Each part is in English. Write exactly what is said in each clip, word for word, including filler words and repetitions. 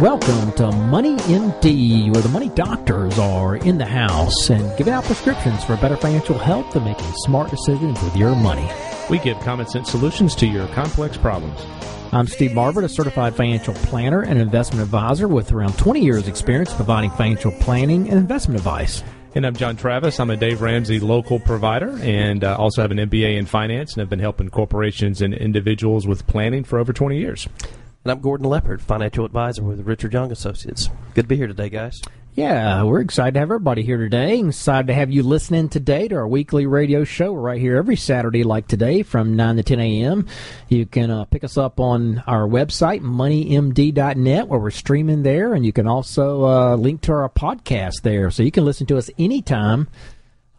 Welcome to Money M D, where the money doctors are in the house and giving out prescriptions for better financial health and making smart decisions with your money. We give common sense solutions to your complex problems. I'm Steve Marvin, a certified financial planner and investment advisor with around twenty years experience providing financial planning and investment advice. And I'm John Travis. I'm a Dave Ramsey local provider and uh, also have an M B A in finance and have been helping corporations and individuals with planning for over twenty years. And I'm Gordon Leopard, financial advisor with Richard Young Associates. Good to be here today, guys. Yeah, we're excited to have everybody here today. And excited to have you listening today to our weekly radio show. We're right here every Saturday like today from nine to ten a.m. You can uh, pick us up on our website, money m d dot net, where we're streaming there. And you can also uh, link to our podcast there. So you can listen to us anytime.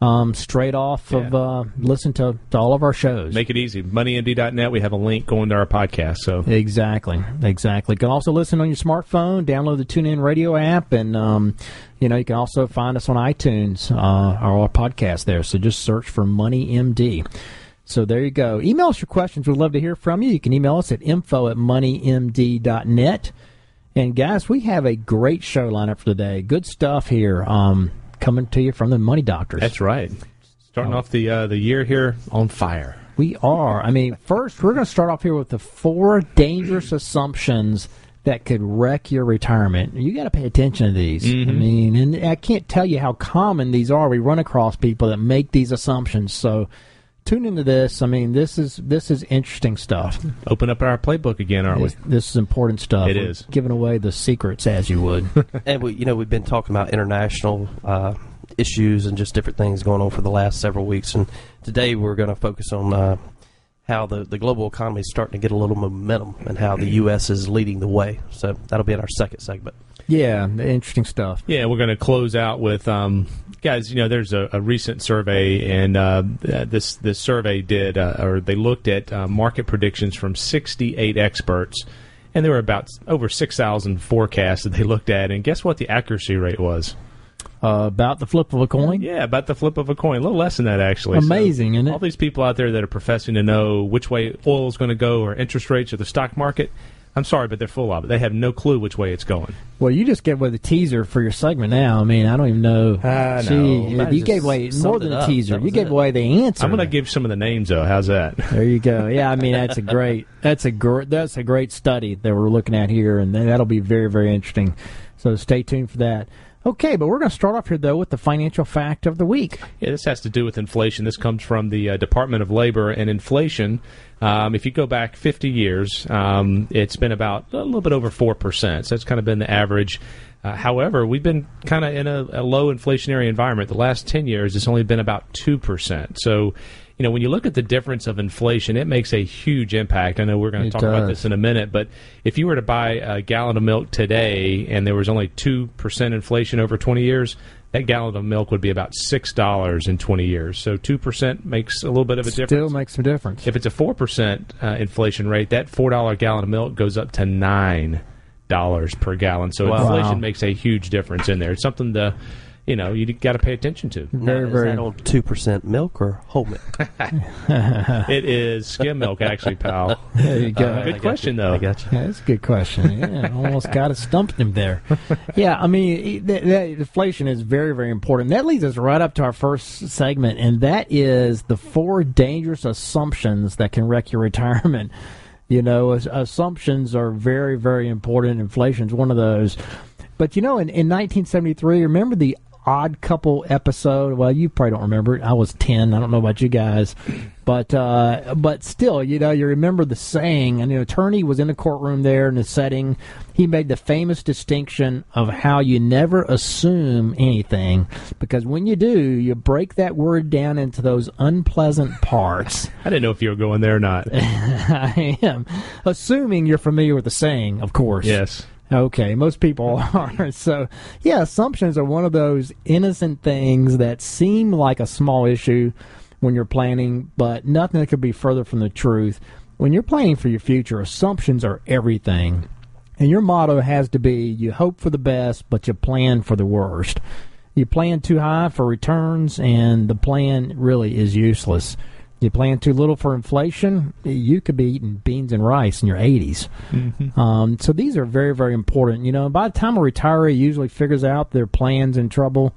Um, straight off yeah. of uh, listen to, to all of our shows. Make it easy. money m d dot net, we have a link going to our podcast. So Exactly. Exactly. You can also listen on your smartphone, download the TuneIn Radio app, and um, you know, you can also find us on iTunes, uh, our podcast there. So just search for Money M D. So there you go. Email us your questions. We'd love to hear from you. You can email us at info at money m d dot net. And, guys, we have a great show lineup for today. Good stuff here. Um Coming to you from the Money Doctors. That's right. Starting oh. off the uh, the year here on fire. We are. I mean, first, we're going to start off here with the four dangerous assumptions that could wreck your retirement. You got to pay attention to these. Mm-hmm. I mean, and I can't tell you how common these are. We run across people that make these assumptions. So tune into this. I mean, this is this is interesting stuff. Open up our playbook again, aren't this, we? This is important stuff. It We're is giving away the secrets as you would. And we, you know, we've been talking about international uh, issues and just different things going on for the last several weeks. And today we're going to focus on uh, how the the global economy is starting to get a little momentum and how the U S is leading the way. So that'll be in our second segment. Yeah, interesting stuff. Yeah, we're going to close out with, um, guys, you know, there's a, a recent survey, and uh, this this survey did, uh, or they looked at uh, market predictions from sixty-eight experts, and there were about over six thousand forecasts that they looked at, and guess what the accuracy rate was? Uh, about the flip of a coin? Yeah, about the flip of a coin. A little less than that, actually. Amazing, so, isn't it? All these people out there that are professing to know which way oil is going to go or interest rates or the stock market, I'm sorry, but they're full of it. They have no clue which way it's going. Well, you just gave away the teaser for your segment now. I mean, I don't even know. I know. Gee, you gave away more than a teaser. You gave away the answer. I'm going to give some of the names, though. How's that? There you go. Yeah, I mean, that's a great that's a gr- that's a great study that we're looking at here, and that'll be very, very interesting. So stay tuned for that. Okay, but we're going to start off here, though, with the financial fact of the week. Yeah, this has to do with inflation. This comes from the uh, Department of Labor, and inflation, um, if you go back fifty years, um, it's been about a little bit over four percent. So that's kind of been the average. Uh, however, we've been kind of in a, a low inflationary environment. The last ten years, it's only been about two percent. So, you know, when you look at the difference of inflation, it makes a huge impact. I know we're going to talk does. about this in a minute, but if you were to buy a gallon of milk today and there was only two percent inflation over twenty years, that gallon of milk would be about six dollars in twenty years. So two percent makes a little bit of a Still difference. Still makes a difference. If it's a four percent uh, inflation rate, that four dollars gallon of milk goes up to nine dollars per gallon. So wow. inflation wow. makes a huge difference in there. It's something to... You know, you got to pay attention to. Very, very. Is that old two percent milk or whole milk? It is skim milk, actually, pal. There you go. Uh, good I question, though. I got you. Yeah, that's a good question. Yeah, almost got it stumped him there. Yeah, I mean, that, that inflation is very, very important. That leads us right up to our first segment, and that is the four dangerous assumptions that can wreck your retirement. You know, assumptions are very, very important. Inflation's one of those. But, you know, in, in nineteen seventy-three, remember the Odd Couple episode? Well, you probably don't remember it. I was ten. I don't know about you guys. But uh, but still, you know, you remember the saying. And an attorney was in the courtroom there in the setting. He made the famous distinction of how you never assume anything. Because when you do, you break that word down into those unpleasant parts. I didn't know if you were going there or not. I am. Assuming you're familiar with the saying, of course. Yes. Okay, most people are. So, yeah, assumptions are one of those innocent things that seem like a small issue when you're planning, but nothing that could be further from the truth. When you're planning for your future, assumptions are everything. And your motto has to be, you hope for the best, but you plan for the worst. You plan too high for returns, and the plan really is useless. You plan too little for inflation, you could be eating beans and rice in your eighties. Mm-hmm. Um, so these are very, very important. You know, by the time a retiree usually figures out their plan's in trouble,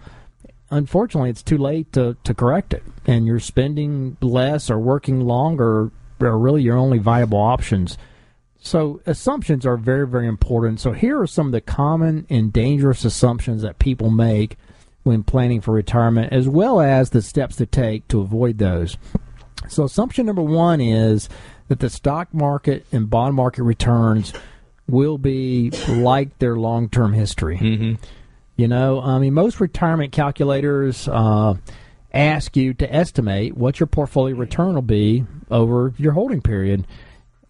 unfortunately, it's too late to, to correct it. And you're spending less or working longer are really your only viable options. So assumptions are very, very important. So here are some of the common and dangerous assumptions that people make when planning for retirement, as well as the steps to take to avoid those. So assumption number one is that the stock market and bond market returns will be like their long-term history. Mm-hmm. You know, I mean, most retirement calculators uh, ask you to estimate what your portfolio return will be over your holding period.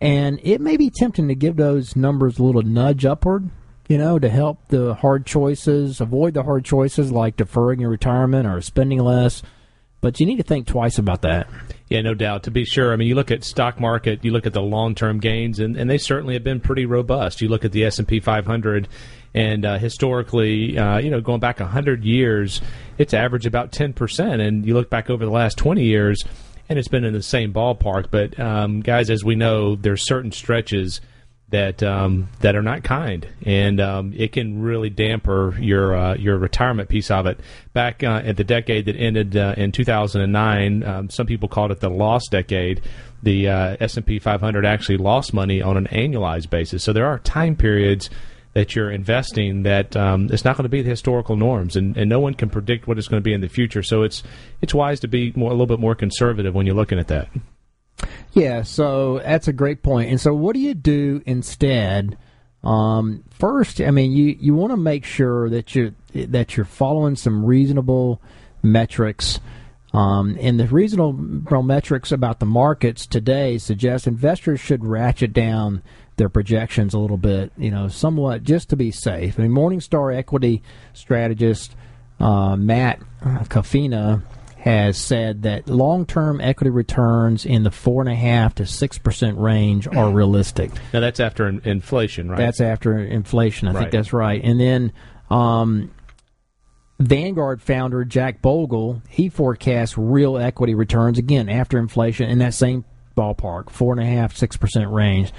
And it may be tempting to give those numbers a little nudge upward, you know, to help the hard choices, avoid the hard choices like deferring your retirement or spending less. But you need to think twice about that. Yeah, no doubt. To be sure, I mean, you look at stock market, you look at the long-term gains, and, and they certainly have been pretty robust. You look at the S and P five hundred, and uh, historically, uh, you know, going back one hundred years, it's averaged about ten percent. And you look back over the last twenty years, and it's been in the same ballpark. But, um, guys, as we know, there's certain stretches that um, that are not kind, and um, it can really damper your uh, your retirement piece of it. Back uh, at the decade that ended uh, in two thousand nine, um, some people called it the lost decade. The uh, S and P five hundred actually lost money on an annualized basis. So there are time periods that you're investing that um, it's not going to be the historical norms, and, and no one can predict what it's going to be in the future. So it's it's wise to be more, a little bit more conservative when you're looking at that. Yeah, so that's a great point. And so what do you do instead? Um, first, I mean, you, you want to make sure that you're, that you're following some reasonable metrics. Um, and the reasonable metrics about the markets today suggest investors should ratchet down their projections a little bit, you know, somewhat just to be safe. I mean, Morningstar equity strategist uh, Matt Kofina has said that long-term equity returns in the four point five percent to six percent range are realistic. Now, that's after in- inflation, right? That's after inflation. I right. think that's right. And then um, Vanguard founder Jack Bogle, he forecasts real equity returns, again, after inflation, in that same ballpark, four point five percent to six percent range.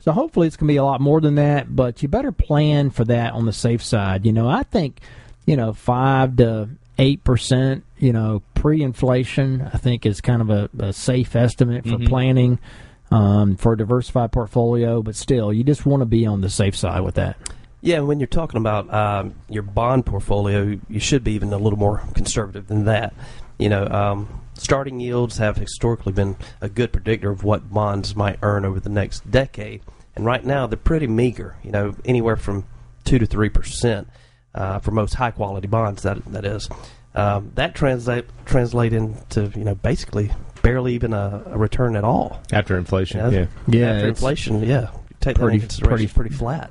So hopefully it's going to be a lot more than that, but you better plan for that on the safe side. You know, I think, you know, five to eight percent, you know, pre-inflation, I think is kind of a, a safe estimate for mm-hmm. planning um, for a diversified portfolio. But still, you just want to be on the safe side with that. Yeah, when you're talking about um, your bond portfolio, you should be even a little more conservative than that. You know, um, starting yields have historically been a good predictor of what bonds might earn over the next decade. And right now, they're pretty meager, you know, anywhere from two to three percent. Uh, for most high-quality bonds, that that is. Um, that translate translate into, you know, basically barely even a, a return at all. After inflation, yeah. yeah. yeah after inflation, yeah. Take pretty, that into consideration. Pretty, pretty flat.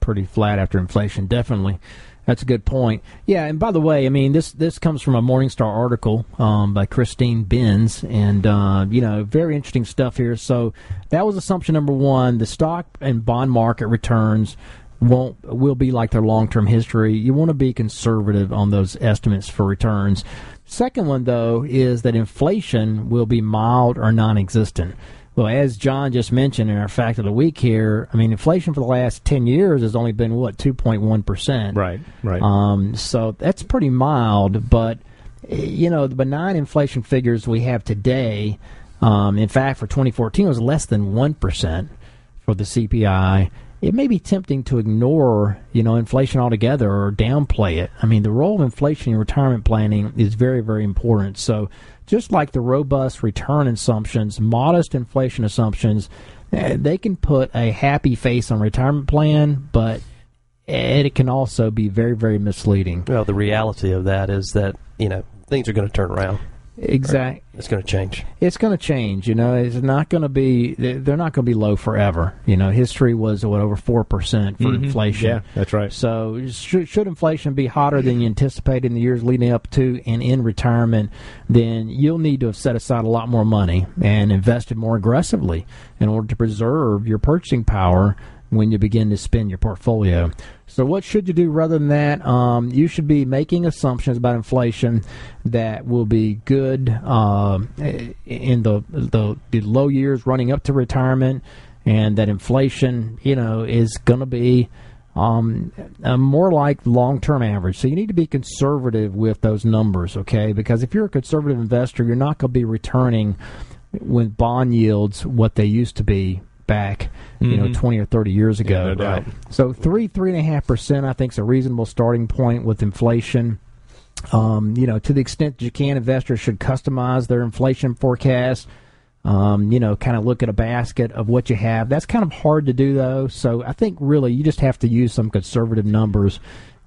Pretty flat after inflation, definitely. That's a good point. Yeah, and by the way, I mean, this, this comes from a Morningstar article um, by Christine Benz, and, uh, you know, very interesting stuff here. So that was assumption number one, the stock and bond market returns won't will be like their long-term history. You want to be conservative on those estimates for returns. Second one, though, is that inflation will be mild or non-existent. Well, as John just mentioned in our fact of the week here, I mean, inflation for the last ten years has only been, what, two point one percent. Right, right. Um, so that's pretty mild, but, you know, the benign inflation figures we have today, um, in fact, for twenty fourteen, it was less than one percent for the C P I. It may be tempting to ignore, you know, inflation altogether or downplay it. I mean, the role of inflation in retirement planning is very, very important. So just like the robust return assumptions, modest inflation assumptions, they can put a happy face on retirement plan, but it can also be very, very misleading. Well, the reality of that is that, you know, things are going to turn around. Exactly. It's going to change. It's going to change. You know, it's not going to be, they're not going to be low forever. You know, history was, what, over four percent for mm-hmm. inflation. Yeah, that's right. So should, should inflation be hotter than you anticipated in the years leading up to and in retirement, then you'll need to have set aside a lot more money and invested more aggressively in order to preserve your purchasing power when you begin to spend your portfolio. So what should you do rather than that? Um, you should be making assumptions about inflation that will be good uh, in the, the the low years running up to retirement, and that inflation, you know, is going to be um, more like long-term average. So you need to be conservative with those numbers, okay? Because if you're a conservative investor, you're not going to be returning with bond yields what they used to be back, you know, mm-hmm. twenty or thirty years ago. Yeah, no doubt. Right? So three, three and a half percent, I think, is a reasonable starting point with inflation. Um, you know, to the extent that you can, investors should customize their inflation forecast. Um, you know, kind of look at a basket of what you have. That's kind of hard to do, though. So I think really you just have to use some conservative numbers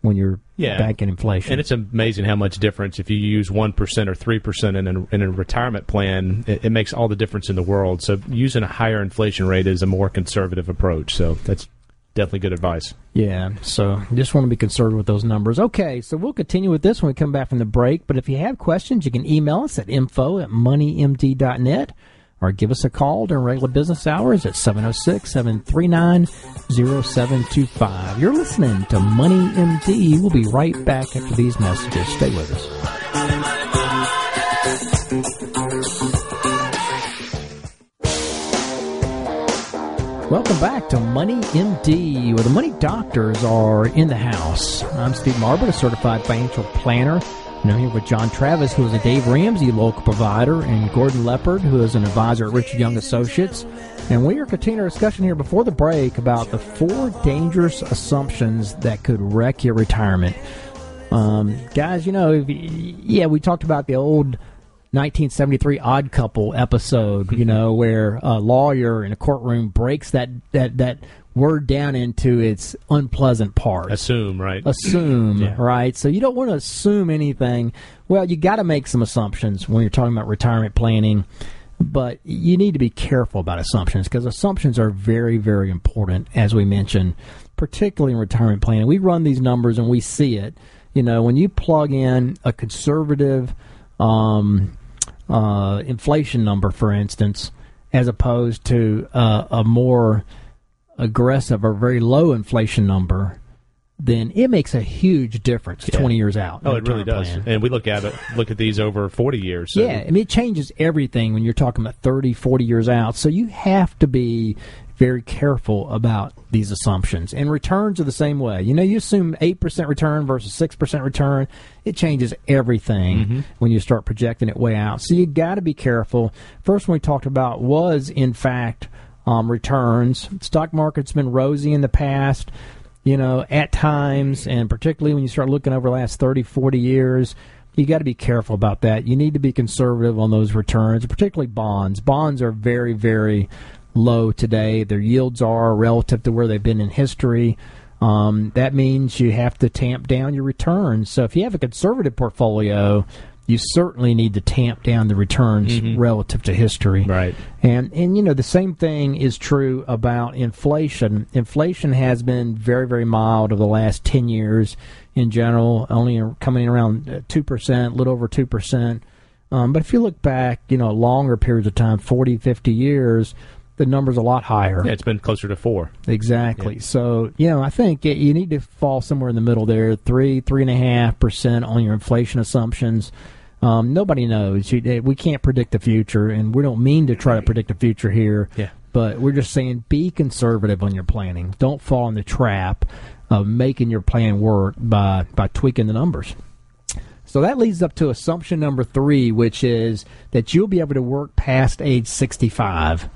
when you're yeah. banking inflation. And it's amazing how much difference if you use one percent or three percent in a, in a retirement plan, it, it makes all the difference in the world. So using a higher inflation rate is a more conservative approach. So that's definitely good advice. Yeah, so just want to be conservative with those numbers. Okay, so we'll continue with this when we come back from the break. But if you have questions, you can email us at info at moneymd dot net or give us a call during regular business hours at seven oh six, seven three nine, oh seven two five. You're listening to Money M D. We'll be right back after these messages. Stay with us. Welcome back to Money M D, where the money doctors are in the house. I'm Steve Marbert, a certified financial planner. And I'm here with John Travis, who is a Dave Ramsey local provider, and Gordon Leopard, who is an advisor at Richard Young Associates. And we are continuing our discussion here before the break about the four dangerous assumptions that could wreck your retirement. Um, guys, you know, if, yeah, we talked about the old nineteen seventy-three Odd Couple episode, you know, where a lawyer in a courtroom breaks that that that. word down into its unpleasant part. Assume, right? Assume, yeah. right? So you don't want to assume anything. Well, you got to make some assumptions when you're talking about retirement planning, but you need to be careful about assumptions because assumptions are very, very important, as we mentioned, particularly in retirement planning. We run these numbers and we see it. You know, when you plug in a conservative um, uh, inflation number, for instance, as opposed to uh, a more aggressive or very low inflation number, then it makes a huge difference yeah. twenty years out. Oh, it really does. Plan. And we look at it, look at these over forty years. So. Yeah, I mean, it changes everything when you're talking about thirty, forty years out. So you have to be very careful about these assumptions. And returns are the same way. You know, you assume eight percent return versus six percent return. It changes everything mm-hmm. when you start projecting it way out. So you got to be careful. First one we talked about was, in fact, Um, returns. Stock market's been rosy in the past, you know, at times, and particularly when you start looking over the last thirty, forty years, you got to be careful about that. You need to be conservative on those returns, particularly bonds. Bonds are very, very low today. Their yields are relative to where they've been in history. Um, that means you have to tamp down your returns. So if you have a conservative portfolio, you certainly need to tamp down the returns mm-hmm. relative to history. Right. And, and, you know, the same thing is true about inflation. Inflation has been very, very mild over the last ten years in general, only coming in around two percent, a little over two percent. Um, but if you look back, you know, longer periods of time, forty, fifty years, the number's a lot higher. Yeah, it's been closer to four. Exactly. Yeah. So, you know, I think it, you need to fall somewhere in the middle there, three, three and a half percent on your inflation assumptions. Um, nobody knows. You, we can't predict the future, and we don't mean to try to predict the future here. Yeah. But we're just saying be conservative on your planning. Don't fall in the trap of making your plan work by, by tweaking the numbers. So that leads up to assumption number three, which is that you'll be able to work past age sixty-five.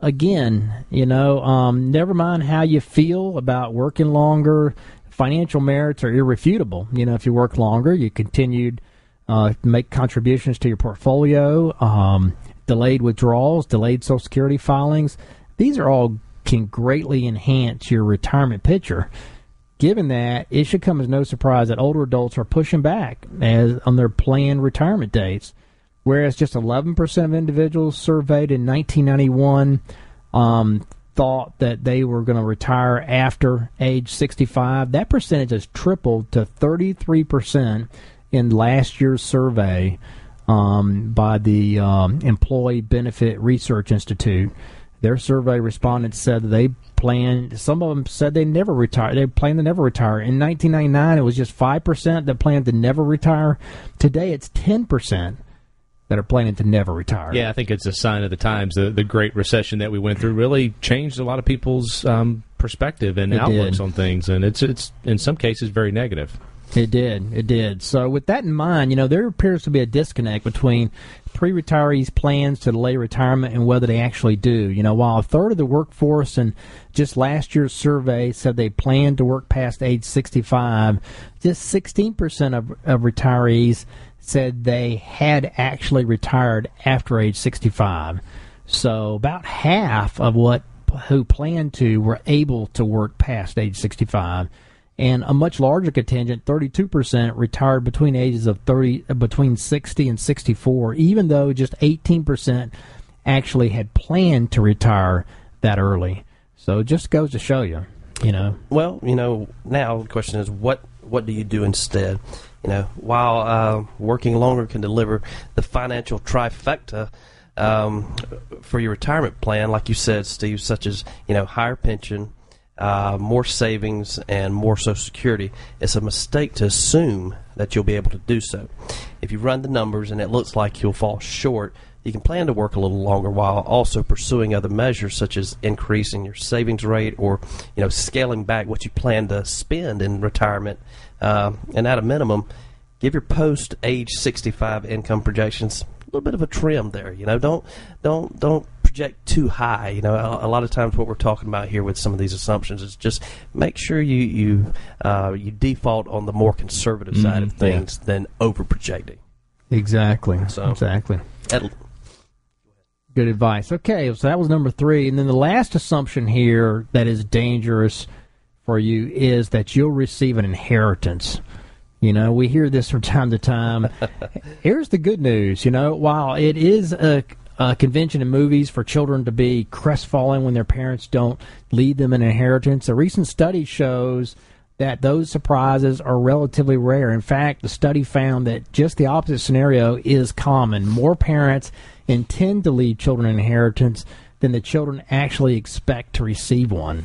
Again, you know, um, never mind how you feel about working longer. Financial merits are irrefutable. You know, if you work longer, you continued uh, make contributions to your portfolio, um, delayed withdrawals, delayed Social Security filings. These are all can greatly enhance your retirement picture. Given that, it should come as no surprise that older adults are pushing back as on their planned retirement dates. whereas just eleven percent of individuals surveyed in nineteen ninety-one um, thought that they were going to retire after age sixty-five. That percentage has tripled to thirty-three percent in last year's survey um, by the um, Employee Benefit Research Institute. Their survey respondents said that they plan, some of them said they never retire. They plan to never retire. In nineteen ninety-nine, it was just five percent that planned to never retire. Today, it's ten percent that are planning to never retire. Yeah, I think it's a sign of the times. The, the Great Recession that we went through really changed a lot of people's um, perspective and it outlooks did. on things, and it's it's in some cases very negative. It did. It did. So with that in mind, you know, there appears to be a disconnect between pre-retirees' plans to delay retirement and whether they actually do. You know, while a third of the workforce in just last year's survey said they planned to work past age sixty-five, just sixteen percent of, of retirees said they had actually retired after age sixty-five. So about half of what who planned to were able to work past age sixty-five. And a much larger contingent, thirty-two percent, retired between ages of thirty, between sixty and sixty-four, even though just eighteen percent actually had planned to retire that early. So it just goes to show you, you know. Well, you know, now the question is what, what do you do instead? You know, while uh, working longer can deliver the financial trifecta um, for your retirement plan, like you said, Steve, such as, you know, higher pension, Uh, more savings, and more Social Security, it's a mistake to assume that you'll be able to do so. If you run the numbers and it looks like you'll fall short, you can plan to work a little longer while also pursuing other measures such as increasing your savings rate or, you know, scaling back what you plan to spend in retirement. Uh, and at a minimum, give your post-age sixty-five income projections a little bit of a trim there. You know, don't, don't, don't. project too high. You know, a, a lot of times what we're talking about here with some of these assumptions is just make sure you you uh, you default on the more conservative mm-hmm. side of things yeah. than over projecting. Exactly. So, exactly. That'll... Good advice. Okay, so that was number three, and then the last assumption here that is dangerous for you is that you'll receive an inheritance. You know, we hear this from time to time. Here's the good news. You know, while it is a Uh, convention in movies for children to be crestfallen when their parents don't leave them an inheritance, a recent study shows that those surprises are relatively rare. In fact, the study found that just the opposite scenario is common. More parents intend to leave children an inheritance than the children actually expect to receive one.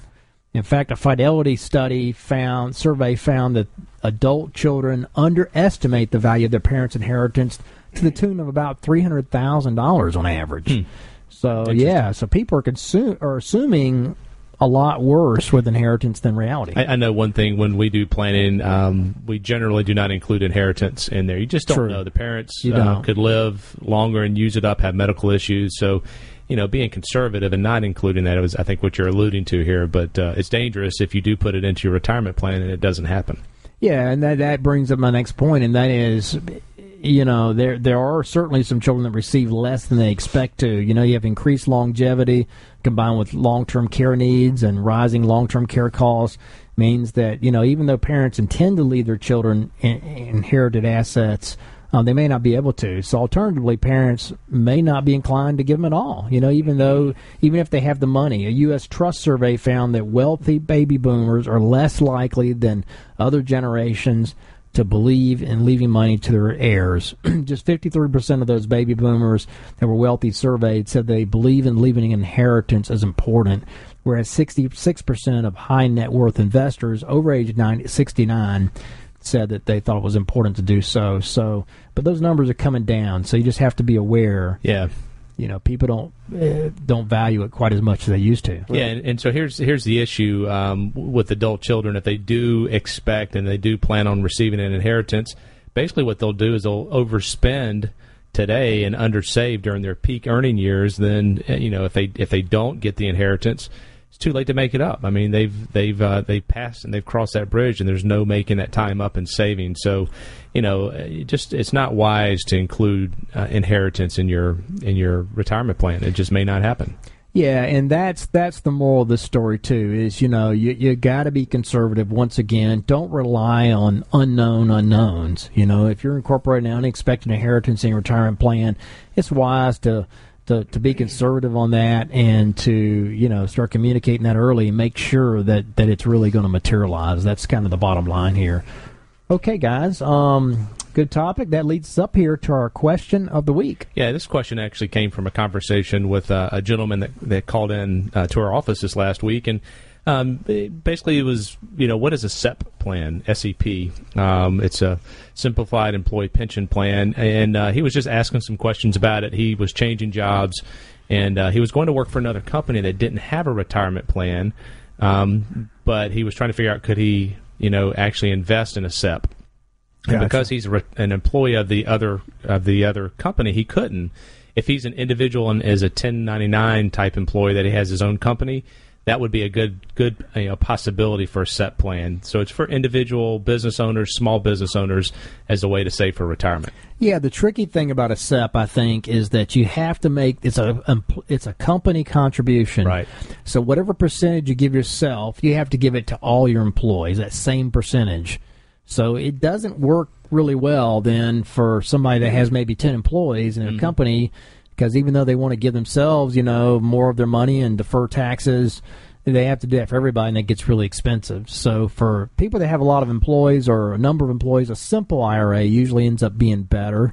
In fact, a Fidelity study found survey found that adult children underestimate the value of their parents' inheritance to the tune of about three hundred thousand dollars on average. Hmm. So yeah, so people are consu- are assuming a lot worse with inheritance than reality. I, I know one thing when we do planning, um, we generally do not include inheritance in there. You just don't True. know. The parents uh, could live longer and use it up, have medical issues. So, you know, being conservative and not including that is, I think, what you're alluding to here. But uh, it's dangerous if you do put it into your retirement plan and it doesn't happen. Yeah, and that that brings up my next point, and that is, you know, there there are certainly some children that receive less than they expect to. You know, you have increased longevity combined with long-term care needs and rising long-term care costs means that, you know, even though parents intend to leave their children in, inherited assets, um, they may not be able to. So alternatively, parents may not be inclined to give them at all, you know, even though even if they have the money. A U S Trust survey found that wealthy baby boomers are less likely than other generations to believe in leaving money to their heirs. Just fifty-three percent of those baby boomers that were wealthy surveyed said they believe in leaving inheritance as important, whereas sixty-six percent of high net worth investors over age sixty-nine said that they thought it was important to do so. So, but those numbers are coming down, so you just have to be aware. Yeah. You know, people don't uh, don't value it quite as much as they used to. Right? Yeah, and, and so here's here's the issue um, with adult children. If they do expect and they do plan on receiving an inheritance, basically what they'll do is they'll overspend today and undersave during their peak earning years. Then, you know, if they if they don't get the inheritance, it's too late to make it up. I mean, they've they've uh, they've passed and they've crossed that bridge, and there's no making that time up and saving. So, you know, it just it's not wise to include uh, inheritance in your in your retirement plan. It just may not happen. Yeah, and that's that's the moral of this story too. Is you know you you got to be conservative once again. Don't rely on unknown unknowns. You know, if you're incorporating an unexpected inheritance in your retirement plan, it's wise to. To, to be conservative on that and to, you know, start communicating that early and make sure that, that it's really going to materialize. That's kind of the bottom line here. Okay, guys, um, good topic. That leads us up here to our question of the week. Yeah, this question actually came from a conversation with uh, a gentleman that, that called in uh, to our office this last week. And um, basically it was, you know, what is a S E P plan, S E P? Um, it's a simplified employee pension plan. And uh, he was just asking some questions about it. He was changing jobs, and uh, he was going to work for another company that didn't have a retirement plan, um, but he was trying to figure out could he, you know, actually invest in a S E P. And gotcha. Because he's re- an employee of the other of the other company, he couldn't. If he's an individual and is a ten ninety-nine type employee that he has his own company, that would be a good good you know, possibility for a S E P plan. So it's for individual business owners, small business owners, as a way to save for retirement. Yeah, the tricky thing about a S E P, I think, is that you have to make it's a it's a company contribution. Right. So whatever percentage you give yourself, you have to give it to all your employees, that same percentage. So it doesn't work really well then for somebody that has maybe ten employees in a mm-hmm. company. Because even though they want to give themselves, you know, more of their money and defer taxes, they have to do that for everybody, and it gets really expensive. So for people that have a lot of employees or a number of employees, a simple I R A usually ends up being better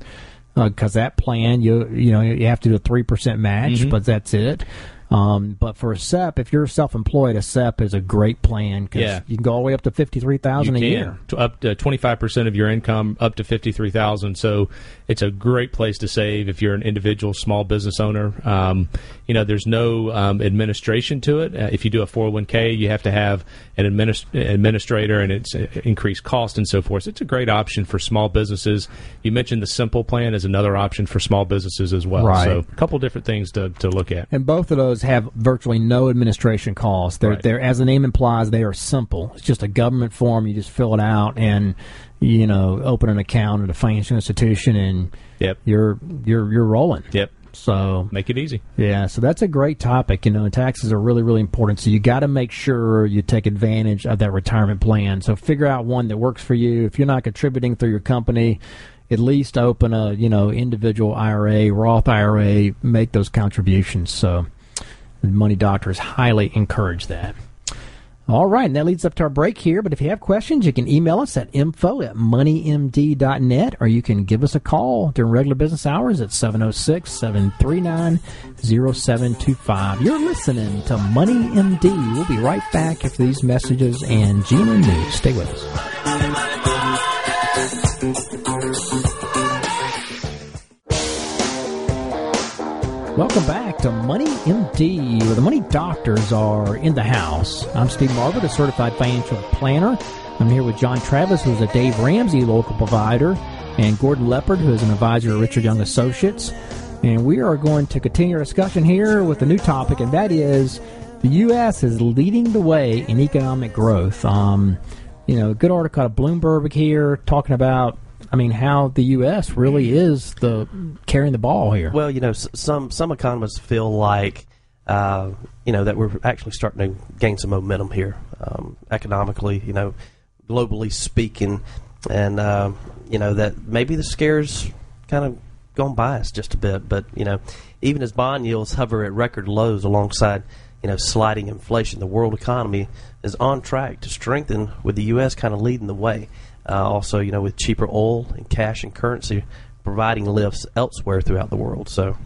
because uh, that plan, you you know, you have to do a three percent match, mm-hmm. but that's it. Um, but for a S E P, if you're self-employed, a S E P is a great plan because yeah. you can go all the way up to fifty-three thousand dollars a year. Up to twenty-five percent of your income, up to fifty-three thousand dollars. So it's a great place to save if you're an individual small business owner. Um, you know, there's no um, administration to it. Uh, if you do a four oh one k, you have to have an administ- administrator, and it's increased cost and so forth. So it's a great option for small businesses. You mentioned the simple plan is another option for small businesses as well. Right. So a couple different things to, to look at. And both of those have virtually no administration costs. They're, right. they're, as the name implies, they are simple. It's just a government form. You just fill it out and, you know, open an account at a financial institution, and yep. you're you're you're rolling. Yep. So make it easy. Yeah. So that's a great topic. You know, and taxes are really, really important. So you got to make sure you take advantage of that retirement plan. So figure out one that works for you. If you're not contributing through your company, at least open a you know individual I R A, Roth I R A. Make those contributions. So. Money doctors highly encourage that. All right, and that leads up to our break here. But if you have questions, you can email us at info at moneymd dot net, or you can give us a call during regular business hours at seven oh six, seven three nine, oh seven two five. You're listening to Money M D. We'll be right back after these messages and Gina News. Stay with us. Welcome back to Money M D, where the money doctors are in the house. I'm Steve Marvitt, a certified financial planner. I'm here with John Travis, who is a Dave Ramsey local provider, and Gordon Leopard, who is an advisor at Richard Young Associates. And we are going to continue our discussion here with a new topic, and that is the U S is leading the way in economic growth. Um, you know, good article out of Bloomberg here talking about I mean, how the U S really is the carrying the ball here. Well, you know, some some economists feel like, uh, you know, that we're actually starting to gain some momentum here um, economically, you know, globally speaking. And, uh, you know, that maybe the scare's kind of gone by us just a bit. But, you know, even as bond yields hover at record lows alongside, you know, sliding inflation, the world economy is on track to strengthen with the U S kind of leading the way. Uh, also, you know, with cheaper oil and cash and currency providing lifts elsewhere throughout the world. So,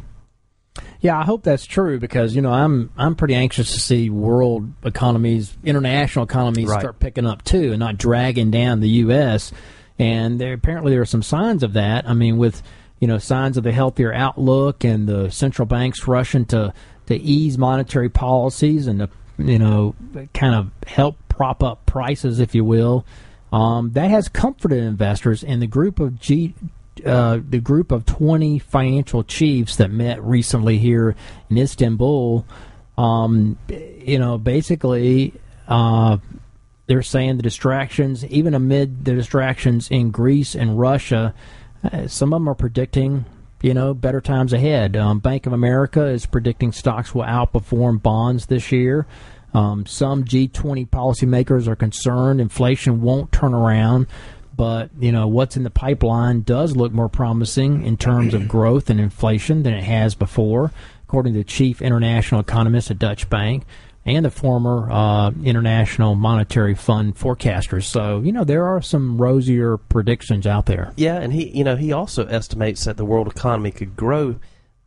yeah, I hope that's true because, you know, I'm I'm pretty anxious to see world economies, international economies right. start picking up, too, and not dragging down the U S. And there apparently there are some signs of that. I mean, with, you know, signs of the healthier outlook and the central banks rushing to, to ease monetary policies and, to, you know, kind of help prop up prices, if you will. Um, that has comforted investors, and the group of G, uh, the group of twenty financial chiefs that met recently here in Istanbul, um, you know, basically uh, they're saying the distractions, even amid the distractions in Greece and Russia, uh, some of them are predicting you know, better times ahead. Um, Bank of America is predicting stocks will outperform bonds this year. Um, some G twenty policymakers are concerned inflation won't turn around, but, you know, what's in the pipeline does look more promising in terms of growth and inflation than it has before, according to the chief international economist at Deutsche Bank and the former uh, International Monetary Fund forecaster. So, you know, there are some rosier predictions out there. Yeah, and he, you know, he also estimates that the world economy could grow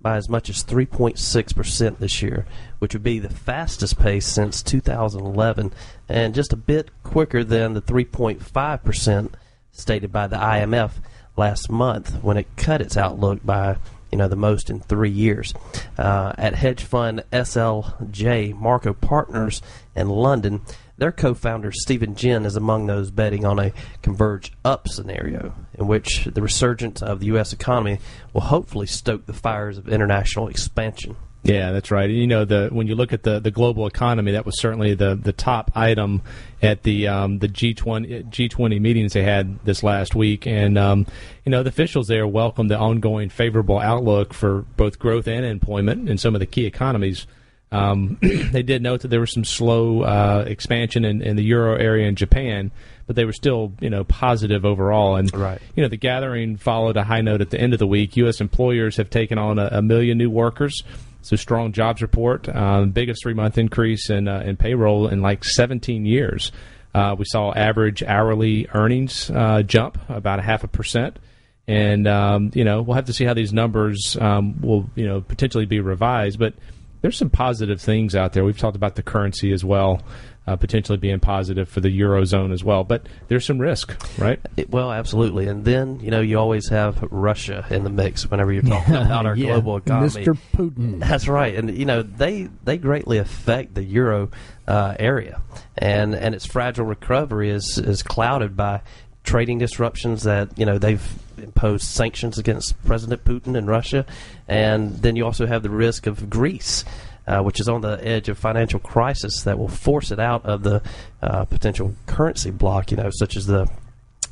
by as much as three point six percent this year, which would be the fastest pace since two thousand eleven, and just a bit quicker than the three point five percent stated by the I M F last month when it cut its outlook by, you know, the most in three years. Uh, at hedge fund S L J Marco Partners in London, their co-founder Stephen Jinn is among those betting on a converge up scenario in which the resurgence of the U S economy will hopefully stoke the fires of international expansion. Yeah, that's right. And, you know, the when you look at the, the global economy, that was certainly the, the top item at the um, the G twenty meetings they had this last week. And, um, you know, the officials there welcomed the ongoing favorable outlook for both growth and employment in some of the key economies. Um, they did note that there was some slow uh, expansion in, in the euro area and Japan, but they were still, you know, positive overall. And, right. you know, the gathering followed a high note at the end of the week. U S employers have taken on a, a million new workers. So strong jobs report, um, biggest three-month increase in uh, in payroll in like seventeen years. Uh, we saw average hourly earnings uh, jump about a half a percent, and um, you know we'll have to see how these numbers um, will you know potentially be revised. But there's some positive things out there. We've talked about the currency as well, uh, potentially being positive for the eurozone as well. But there's some risk, right? It, well, absolutely. And then you know you always have Russia in the mix whenever you're talking about our yeah. global economy. Mister Putin. That's right. And you know they they greatly affect the euro uh, area, and and its fragile recovery is is clouded by trading disruptions that you know they've imposed sanctions against President Putin and Russia, and then you also have the risk of Greece. Uh, which is on the edge of financial crisis that will force it out of the uh, potential currency block, you know, such as the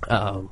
um,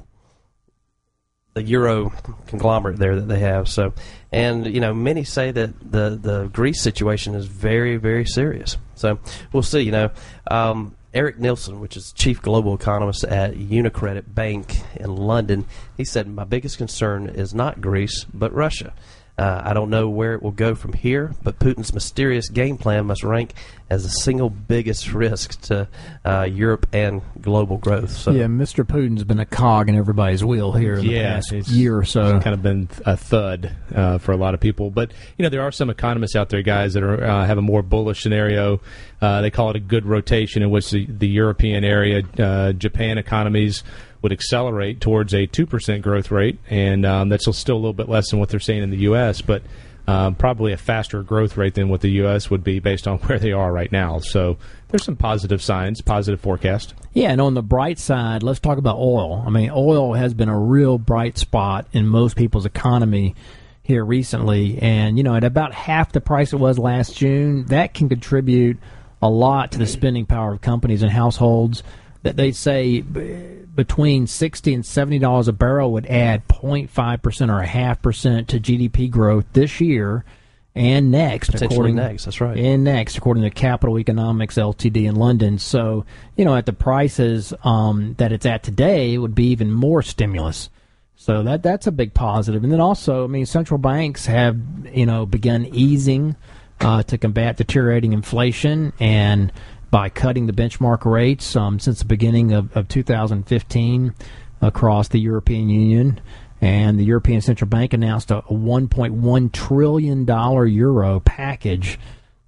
the euro conglomerate there that they have. So, and you know, many say that the the Greece situation is very, very serious. So, we'll see. You know, um, Eric Nielsen, which is chief global economist at UniCredit Bank in London, he said, "My biggest concern is not Greece, but Russia." Uh, I don't know where it will go from here, but Putin's mysterious game plan must rank as the single biggest risk to uh, Europe and global growth. So. Yeah, Mister Putin's been a cog in everybody's wheel here in yeah, the past it's, year or so. It's kind of been a thud uh, for a lot of people. But, you know, there are some economists out there, guys, that are, uh, have a more bullish scenario. Uh, they call it a good rotation in which the, the European area, uh, Japan economies, would accelerate towards a two percent growth rate, and um, that's still a little bit less than what they're seeing in the U S, but um, probably a faster growth rate than what the U S would be based on where they are right now. So there's some positive signs, positive forecast. Yeah, and on the bright side, let's talk about oil. I mean, oil has been a real bright spot in most people's economy here recently, and, you know, at about half the price it was last June, that can contribute a lot to the spending power of companies and households. That they say between sixty dollars and seventy dollars a barrel would add zero point five percent or a half percent to G D P growth this year and next. Potentially next, that's right. And next, according to Capital Economics L T D in London. So, you know, at the prices um, that it's at today, it would be even more stimulus. So that that's a big positive. And then also, I mean, central banks have, you know, begun easing uh, to combat deteriorating inflation and by cutting the benchmark rates um, since the beginning of, of two thousand fifteen across the European Union. And the European Central Bank announced a one point one trillion dollars euro package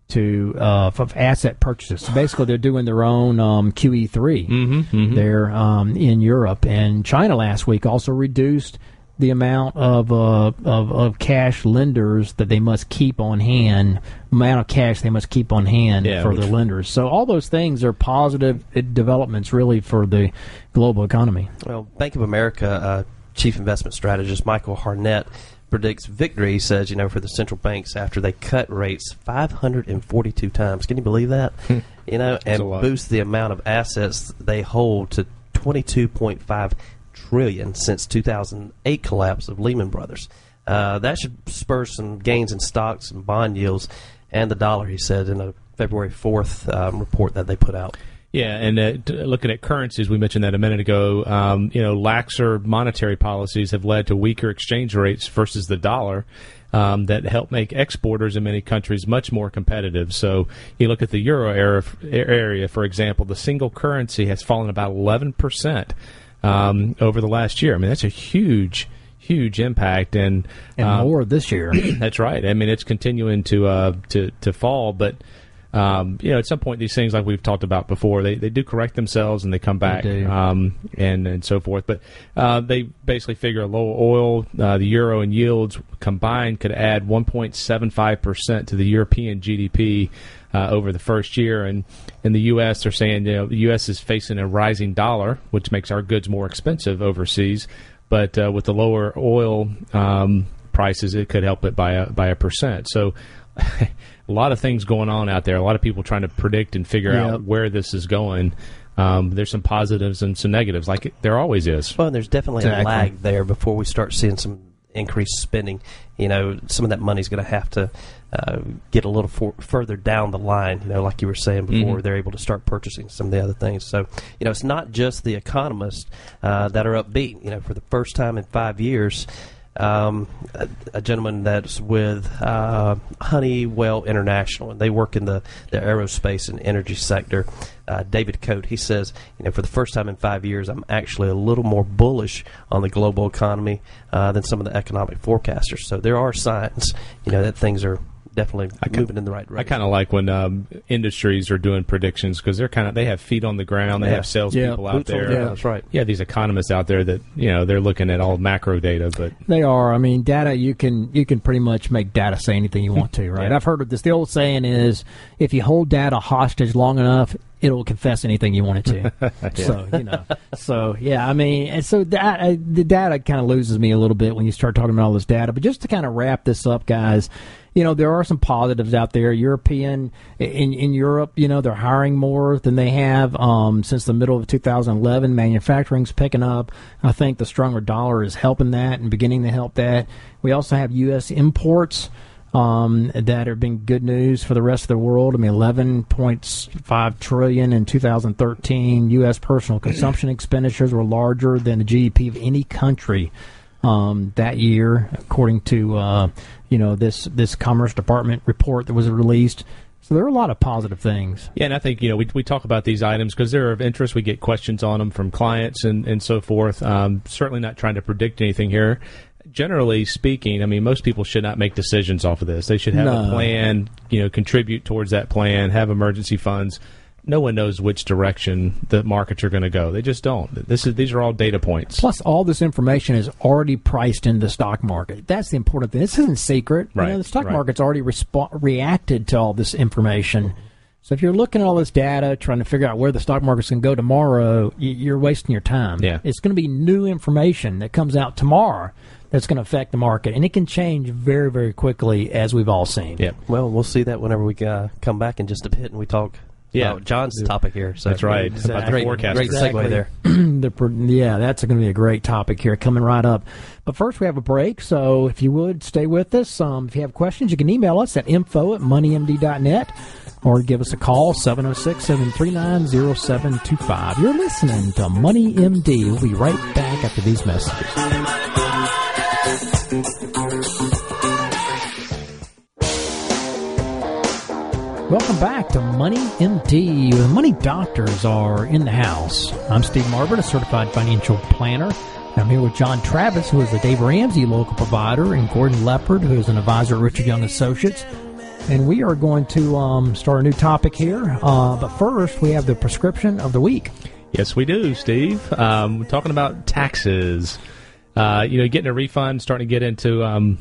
to uh, of asset purchases. So basically, they're doing their own um, Q E three mm-hmm, mm-hmm. there um, in Europe. And China last week also reduced the amount of, uh, of of cash lenders that they must keep on hand, amount of cash they must keep on hand yeah, for their lenders. So all those things are positive developments, really, for the global economy. Well, Bank of America uh, Chief Investment Strategist Michael Harnett predicts victory, he says, you know, for the central banks after they cut rates five hundred forty-two times. Can you believe that? you know, and boost the amount of assets they hold to twenty-two point five trillion since two thousand eight collapse of Lehman Brothers. Uh, that should spur some gains in stocks and bond yields and the dollar, he said, in a February fourth um, report that they put out. Yeah, and uh, looking at currencies, we mentioned that a minute ago, um, you know, laxer monetary policies have led to weaker exchange rates versus the dollar um, that help make exporters in many countries much more competitive. So you look at the euro era, area, for example, the single currency has fallen about eleven percent um, over the last year. I mean, that's a huge huge impact, and and uh, more this year. That's right. I mean, it's continuing to uh, to to fall, but um, you know, at some point, these things, like we've talked about before, they they do correct themselves and they come back, they um, and and so forth. But uh, they basically figure low oil, uh, the euro, and yields combined could add one point seven five percent to the European G D P uh, over the first year, and in the U S they're saying, you know, the U S is facing a rising dollar, which makes our goods more expensive overseas. But uh, with the lower oil um, prices, it could help it by a, by a percent. So a lot of things going on out there, a lot of people trying to predict and figure yeah. out where this is going. Um, there's some positives and some negatives, like there always is. Well, and there's definitely exactly. a lag there before we start seeing some increased spending. You know, some of that money's going to have to uh, get a little for- further down the line, you know, like you were saying before, mm-hmm. they're able to start purchasing some of the other things. So, you know, it's not just the economists uh, that are upbeat. You know, for the first time in five years, um, a, a gentleman that's with uh, Honeywell International, and they work in the, the aerospace and energy sector, uh, David Cote, he says, you know, for the first time in five years, I'm actually a little more bullish on the global economy uh, than some of the economic forecasters. So there are signs, you know, that things are definitely I moving in the right direction. I kind of like when um, industries are doing predictions, because they're kind of they have feet on the ground, they yeah. have salespeople yeah. out Boots there. Yeah, that's right. Yeah, these economists out there that you know they're looking at all macro data, but they are. I mean, data you can you can pretty much make data say anything you want to, right? yeah. I've heard of this. The old saying is, if you hold data hostage long enough, it'll confess anything you want it to. yeah. So, you know. So, yeah, I mean, and so that, uh, the data kind of loses me a little bit when you start talking about all this data. But just to kind of wrap this up, guys, you know, there are some positives out there. European, in, in Europe, you know, they're hiring more than they have um, since the middle of two thousand eleven. Manufacturing's picking up. I think the stronger dollar is helping that and beginning to help that. We also have U S imports Um, that have been good news for the rest of the world. I mean, eleven point five trillion dollars in two thousand thirteen. U S personal consumption expenditures were larger than the G D P of any country um, that year, according to uh, you know this this Commerce Department report that was released. So there are a lot of positive things. Yeah, and I think, you know, we we talk about these items because they're of interest. We get questions on them from clients and, and so forth. Um, certainly not trying to predict anything here. Generally speaking, I mean, most people should not make decisions off of this. They should have no. a plan, you know, contribute towards that plan, have emergency funds. No one knows which direction the markets are going to go. They just don't. This is These are all data points. Plus, all this information is already priced into the stock market. That's the important thing. This isn't secret. Right. You know, the stock right. market's already respo- reacted to all this information. So if you're looking at all this data, trying to figure out where the stock market's going to go tomorrow, you're wasting your time. Yeah. It's going to be new information that comes out tomorrow that's going to affect the market, and it can change very, very quickly, as we've all seen. Yeah. Well, we'll see that whenever we uh, come back in just a bit and we talk yeah. about John's topic here. So that's right. Exactly. About the forecasters. Great segue there. the, yeah, that's going to be a great topic here coming right up. But first, we have a break, so if you would, stay with us. Um, if you have questions, you can email us at info at moneymd dot net or give us a call, seven oh six, seven three nine, oh seven two five. You're listening to Money M D. We'll be right back after these messages. Welcome back to Money M D. The Money Doctors are in the house. I'm Steve Marvin, a certified financial planner. I'm here with John Travis, who is the Dave Ramsey local provider, and Gordon Leopard, who is an advisor at Richard Young Associates. And we are going to um, start a new topic here. Uh, but first, we have the prescription of the week. Yes, we do, Steve. Um, we're talking about taxes. Uh, you know, getting a refund, starting to get into, um,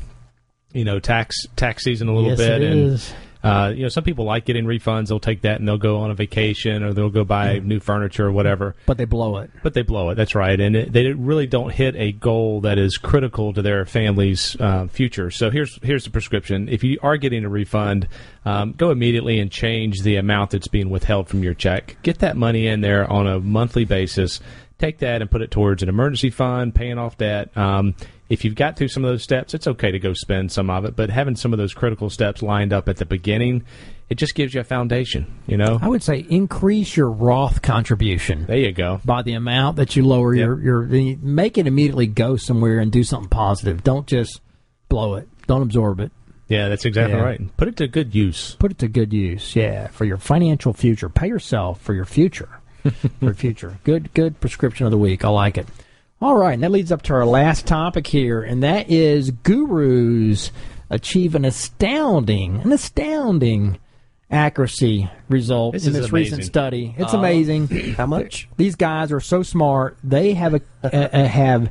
you know, tax tax season a little yes, bit. It and, is. Uh, you know, some people like getting refunds. They'll take that and they'll go on a vacation or they'll go buy mm. new furniture or whatever. But they blow it. But they blow it. That's right. And it, they really don't hit a goal that is critical to their family's uh, future. So here's here's the prescription. If you are getting a refund, um, go immediately and change the amount that's being withheld from your check. Get that money in there on a monthly basis. take that and put it towards an emergency fund, paying off debt. Um, if you've got through some of those steps, it's okay to go spend some of it, but having some of those critical steps lined up at the beginning, it just gives you a foundation, you know? I would say increase your Roth contribution. There you go. By the amount that you lower yep. your, your, make it immediately go somewhere and do something positive. Don't just blow it. Don't absorb it. Yeah, that's exactly yeah. right. Put it to good use. Put it to good use, yeah, for your financial future. Pay yourself for your future. for future. Good, good prescription of the week. I like it. All right, and that leads up to our last topic here, and that is gurus achieve an astounding, an astounding accuracy result this in this amazing. recent study. It's uh, amazing. How much? These guys are so smart. They have a, a, a have...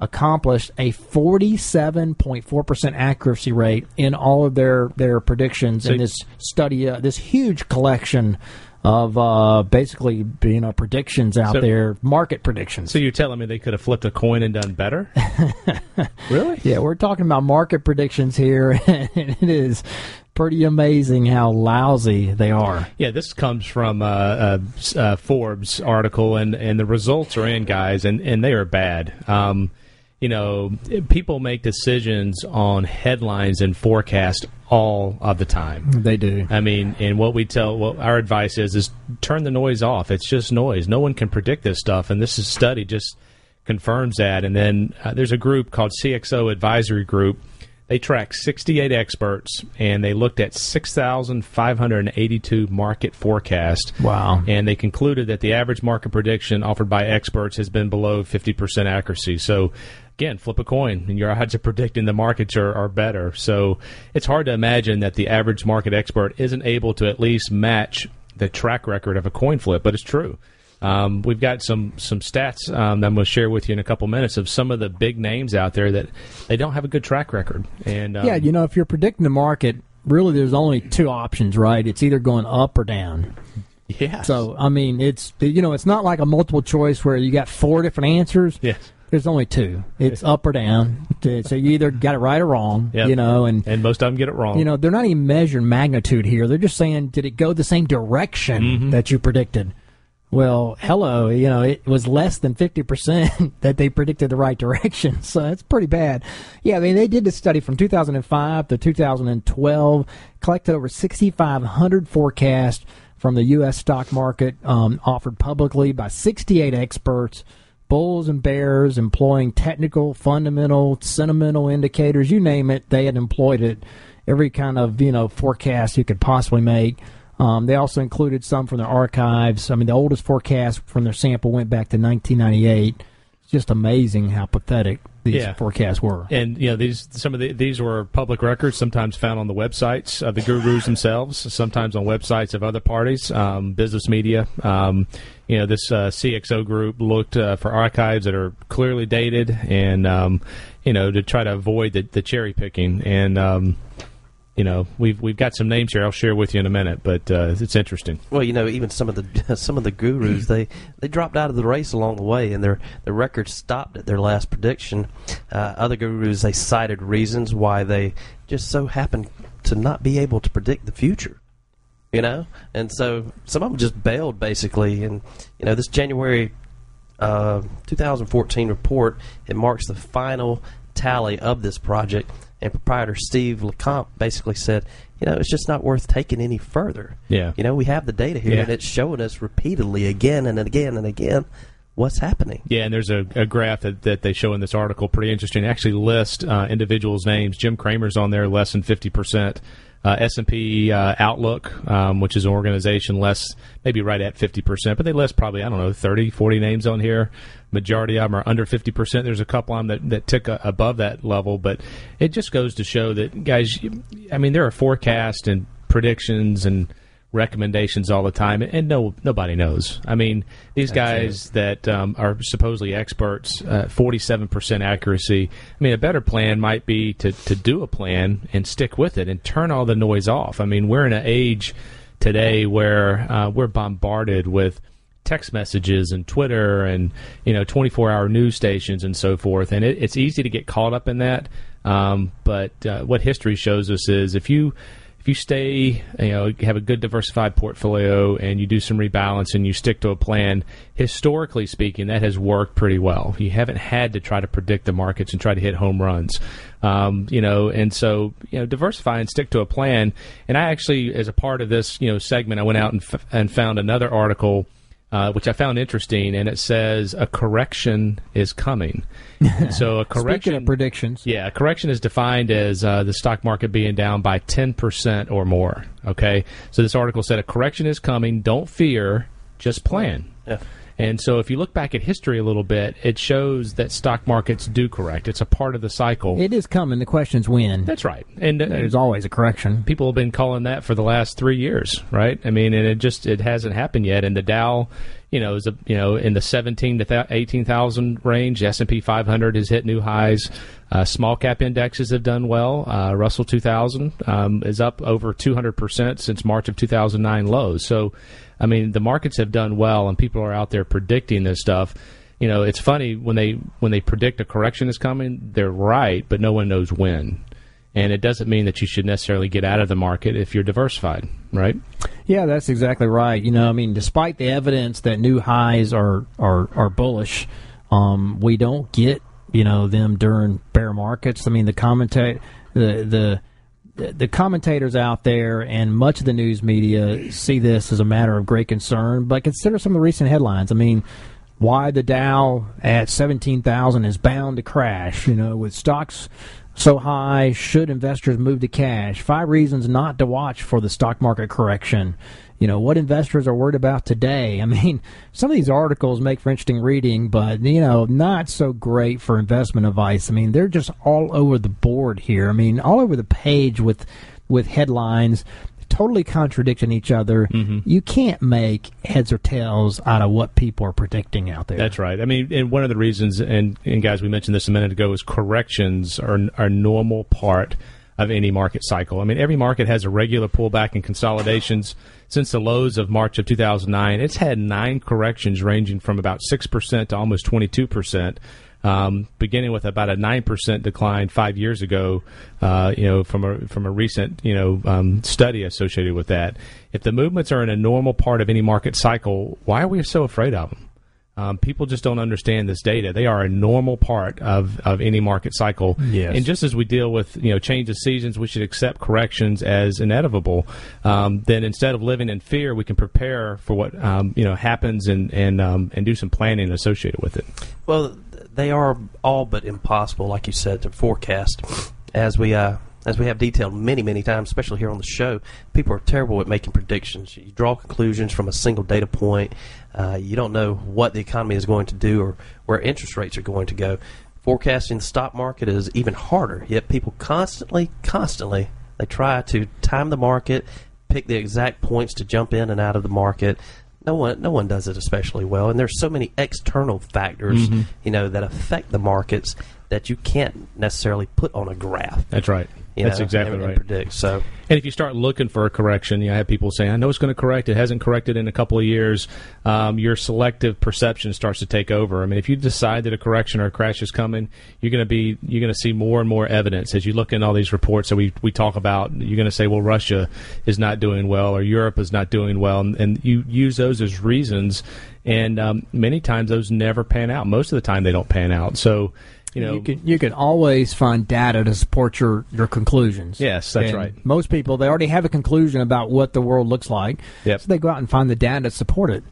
accomplished a forty-seven point four percent accuracy rate in all of their, their predictions so in this study, uh, this huge collection of uh, basically, you know, predictions out so, there, market predictions. So you're telling me they could have flipped a coin and done better? Really? Yeah, we're talking about market predictions here, and it is pretty amazing how lousy they are. Yeah, this comes from uh, uh, uh, Forbes article, and, and the results are in, guys, and, and they are bad. Um, you know, people make decisions on headlines and forecasts all of the time. They do. I mean, and what we tell, what our advice is, is turn the noise off. It's just noise. No one can predict this stuff, and this study just confirms that. And then uh, there's a group called C X O Advisory Group. They tracked sixty-eight experts, and they looked at six thousand five hundred eighty-two market forecasts. Wow. And they concluded that the average market prediction offered by experts has been below fifty percent accuracy. So, again, flip a coin, and your odds of predicting the markets are, are better. So it's hard to imagine that the average market expert isn't able to at least match the track record of a coin flip, but it's true. Um, we've got some some stats um, that I'm going to share with you in a couple minutes of some of the big names out there that they don't have a good track record. And um, yeah, you know, if you're predicting the market, really there's only two options, right? It's either going up or down. Yeah. So I mean, it's you know, it's not like a multiple choice where you got four different answers. Yes. There's only two. It's up or down. So you either got it right or wrong, yep. you know. And, and most of them get it wrong. You know, they're not even measuring magnitude here. They're just saying, did it go the same direction mm-hmm. that you predicted? Well, hello, you know, it was less than fifty percent that they predicted the right direction, so that's pretty bad. Yeah, I mean, they did this study from two thousand five to two thousand twelve, collected over six thousand five hundred forecasts from the U S stock market um, offered publicly by sixty-eight experts, bulls and bears, employing technical, fundamental, sentimental indicators, you name it, they had employed it, every kind of, you know, forecast you could possibly make. Um, they also included some from their archives. I mean, the oldest forecast from their sample went back to nineteen ninety-eight. It's just amazing how pathetic these yeah. forecasts were. And, you know, these some of the, these were public records, sometimes found on the websites of the gurus themselves, sometimes on websites of other parties, um, business media. Um, you know, this uh, C X O group looked uh, for archives that are clearly dated and, um, you know, to try to avoid the, the cherry picking. And, um You know, we've we've got some names here. I'll share with you in a minute, but uh, it's interesting. Well, you know, even some of the some of the gurus they, they dropped out of the race along the way, and their their record stopped at their last prediction. Uh, other gurus they cited reasons why they just so happened to not be able to predict the future. You know, and so some of them just bailed basically. And you know, this January uh, two thousand fourteen report, it marks the final tally of this project. And proprietor Steve LeCompte basically said, you know, it's just not worth taking any further. Yeah. You know, we have the data here, yeah. and it's showing us repeatedly again and again and again what's happening. Yeah, and there's a, a graph that, that they show in this article, pretty interesting. They actually list uh, individuals' names. Jim Cramer's on there, less than fifty percent. Uh, S and P uh, Outlook, um, which is an organization, less maybe right at fifty percent, but they list probably, I don't know, thirty, forty names on here. Majority of them are under fifty percent. There's a couple of them that, that tick a, above that level, but it just goes to show that, guys, I mean, there are forecasts and predictions and recommendations all the time, and no nobody knows. I mean, these guys that um, are supposedly experts, uh, forty-seven percent accuracy. I mean, a better plan might be to, to do a plan and stick with it and turn all the noise off. I mean, we're in an age today where uh, we're bombarded with text messages and Twitter and, you know, twenty-four hour news stations and so forth, and it, it's easy to get caught up in that. Um, but uh, what history shows us is if you... if you stay, you know, have a good diversified portfolio and you do some rebalance and you stick to a plan, historically speaking, that has worked pretty well. You haven't had to try to predict the markets and try to hit home runs. Um, you know, and so, you know, diversify and stick to a plan. And I actually, as a part of this, you know, segment, I went out and, f- and found another article, uh, which I found interesting, and it says a correction is coming. So a correction, speaking of predictions, yeah, a correction is defined as uh, the stock market being down by ten percent or more. Okay, so this article said a correction is coming. Don't fear, just plan. Yeah. And so if you look back at history a little bit, it shows that stock markets do correct. It's a part of the cycle. It is coming. The question's when. That's right. And uh, there's always a correction. People have been calling that for the last three years, right? I mean, and it just it hasn't happened yet. And the Dow, you know, is a, you know, in the seventeen to eighteen thousand range. The S and P five hundred has hit new highs. Uh, small cap indexes have done well. Uh, Russell two thousand um, is up over two hundred percent since March of two thousand nine lows. So, I mean, the markets have done well, and people are out there predicting this stuff. You know, it's funny, when they when they predict a correction is coming, they're right, but no one knows when. And it doesn't mean that you should necessarily get out of the market if you're diversified, right? Yeah, that's exactly right. You know, I mean, despite the evidence that new highs are are, are bullish, um, we don't get, you know, them during bear markets. I mean, the commenta- the the The commentators out there and much of the news media see this as a matter of great concern, but consider some of the recent headlines. I mean, why the Dow at seventeen thousand is bound to crash, you know, with stocks so high, should investors move to cash? Five reasons not to watch for the stock market correction. You know, what investors are worried about today. I mean, some of these articles make for interesting reading, but, you know, not so great for investment advice. I mean, they're just all over the board here. I mean, all over the page with with headlines totally contradicting each other. Mm-hmm. You can't make heads or tails out of what people are predicting out there. That's right. I mean, and one of the reasons, and, and guys, we mentioned this a minute ago, is corrections are a normal part of any market cycle. I mean, every market has a regular pullback and consolidations. Since the lows of March of two thousand nine, it's had nine corrections ranging from about six percent to almost twenty-two percent, um, beginning with about a nine percent decline five years ago, uh, you know, from a from a recent, you know, um, study associated with that. If the movements are in a normal part of any market cycle, why are we so afraid of them? Um, people just don't understand this data. They are a normal part of, of any market cycle. Yes. And just as we deal with, you know, change of seasons, we should accept corrections as inevitable. Um, then instead of living in fear, we can prepare for what, um, you know, happens and, and, um, and do some planning associated with it. Well, they are all but impossible, like you said, to forecast. As we uh, as we have detailed many, many times, especially here on the show, people are terrible at making predictions. You draw conclusions from a single data point. Uh, you don't know what the economy is going to do or where interest rates are going to go. Forecasting the stock market is even harder, yet people constantly, constantly, they try to time the market, pick the exact points to jump in and out of the market. No one no one does it especially well, and there's so many external factors, mm-hmm. you know, that affect the markets that you can't necessarily put on a graph. That's right. You That's know, exactly right. Predict, so. And if you start looking for a correction, you know, I have people saying, I know it's going to correct. It hasn't corrected in a couple of years. Um, your selective perception starts to take over. I mean, if you decide that a correction or a crash is coming, you're going to be you're going to see more and more evidence. As you look in all these reports that we, we talk about, you're going to say, well, Russia is not doing well or Europe is not doing well. And, and you use those as reasons. And um, many times those never pan out. Most of the time they don't pan out. So, you know, you can, you can always find data to support your, your conclusions. Yes, that's and right. Most people, they already have a conclusion about what the world looks like, yep. So they go out and find the data to support it.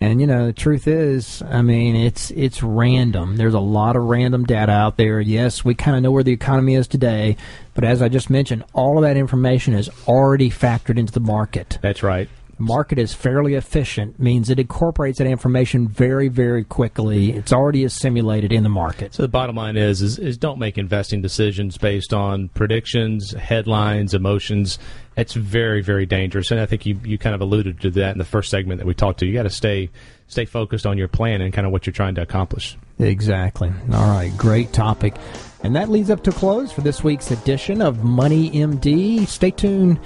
And, you know, the truth is, I mean, it's it's random. There's a lot of random data out there. Yes, we kind of know where the economy is today, but as I just mentioned, all of that information is already factored into the market. That's right. Market is fairly efficient, means it incorporates that information very, very quickly. It's already assimilated in the market. So the bottom line is, is, is don't make investing decisions based on predictions, headlines, emotions. It's very, very dangerous, and I think you, you kind of alluded to that in the first segment that we talked to. You got to stay stay focused on your plan and kind of what you're trying to accomplish. Exactly. All right, great topic. And that leads up to a close for this week's edition of Money M D. Stay tuned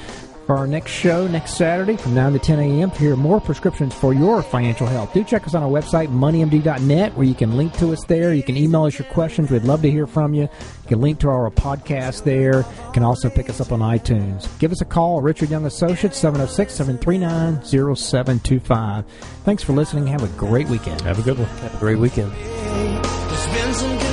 for our next show next Saturday from nine to ten a.m. to hear more prescriptions for your financial health. Do check us on our website, money m d dot net, where you can link to us there. You can email us your questions. We'd love to hear from you. You can link to our podcast there. You can also pick us up on iTunes. Give us a call, Richard Young Associates, seven oh six, seven three nine, oh seven two five. Thanks for listening. Have a great weekend. Have a good one. Have a great weekend. There's been some confusion.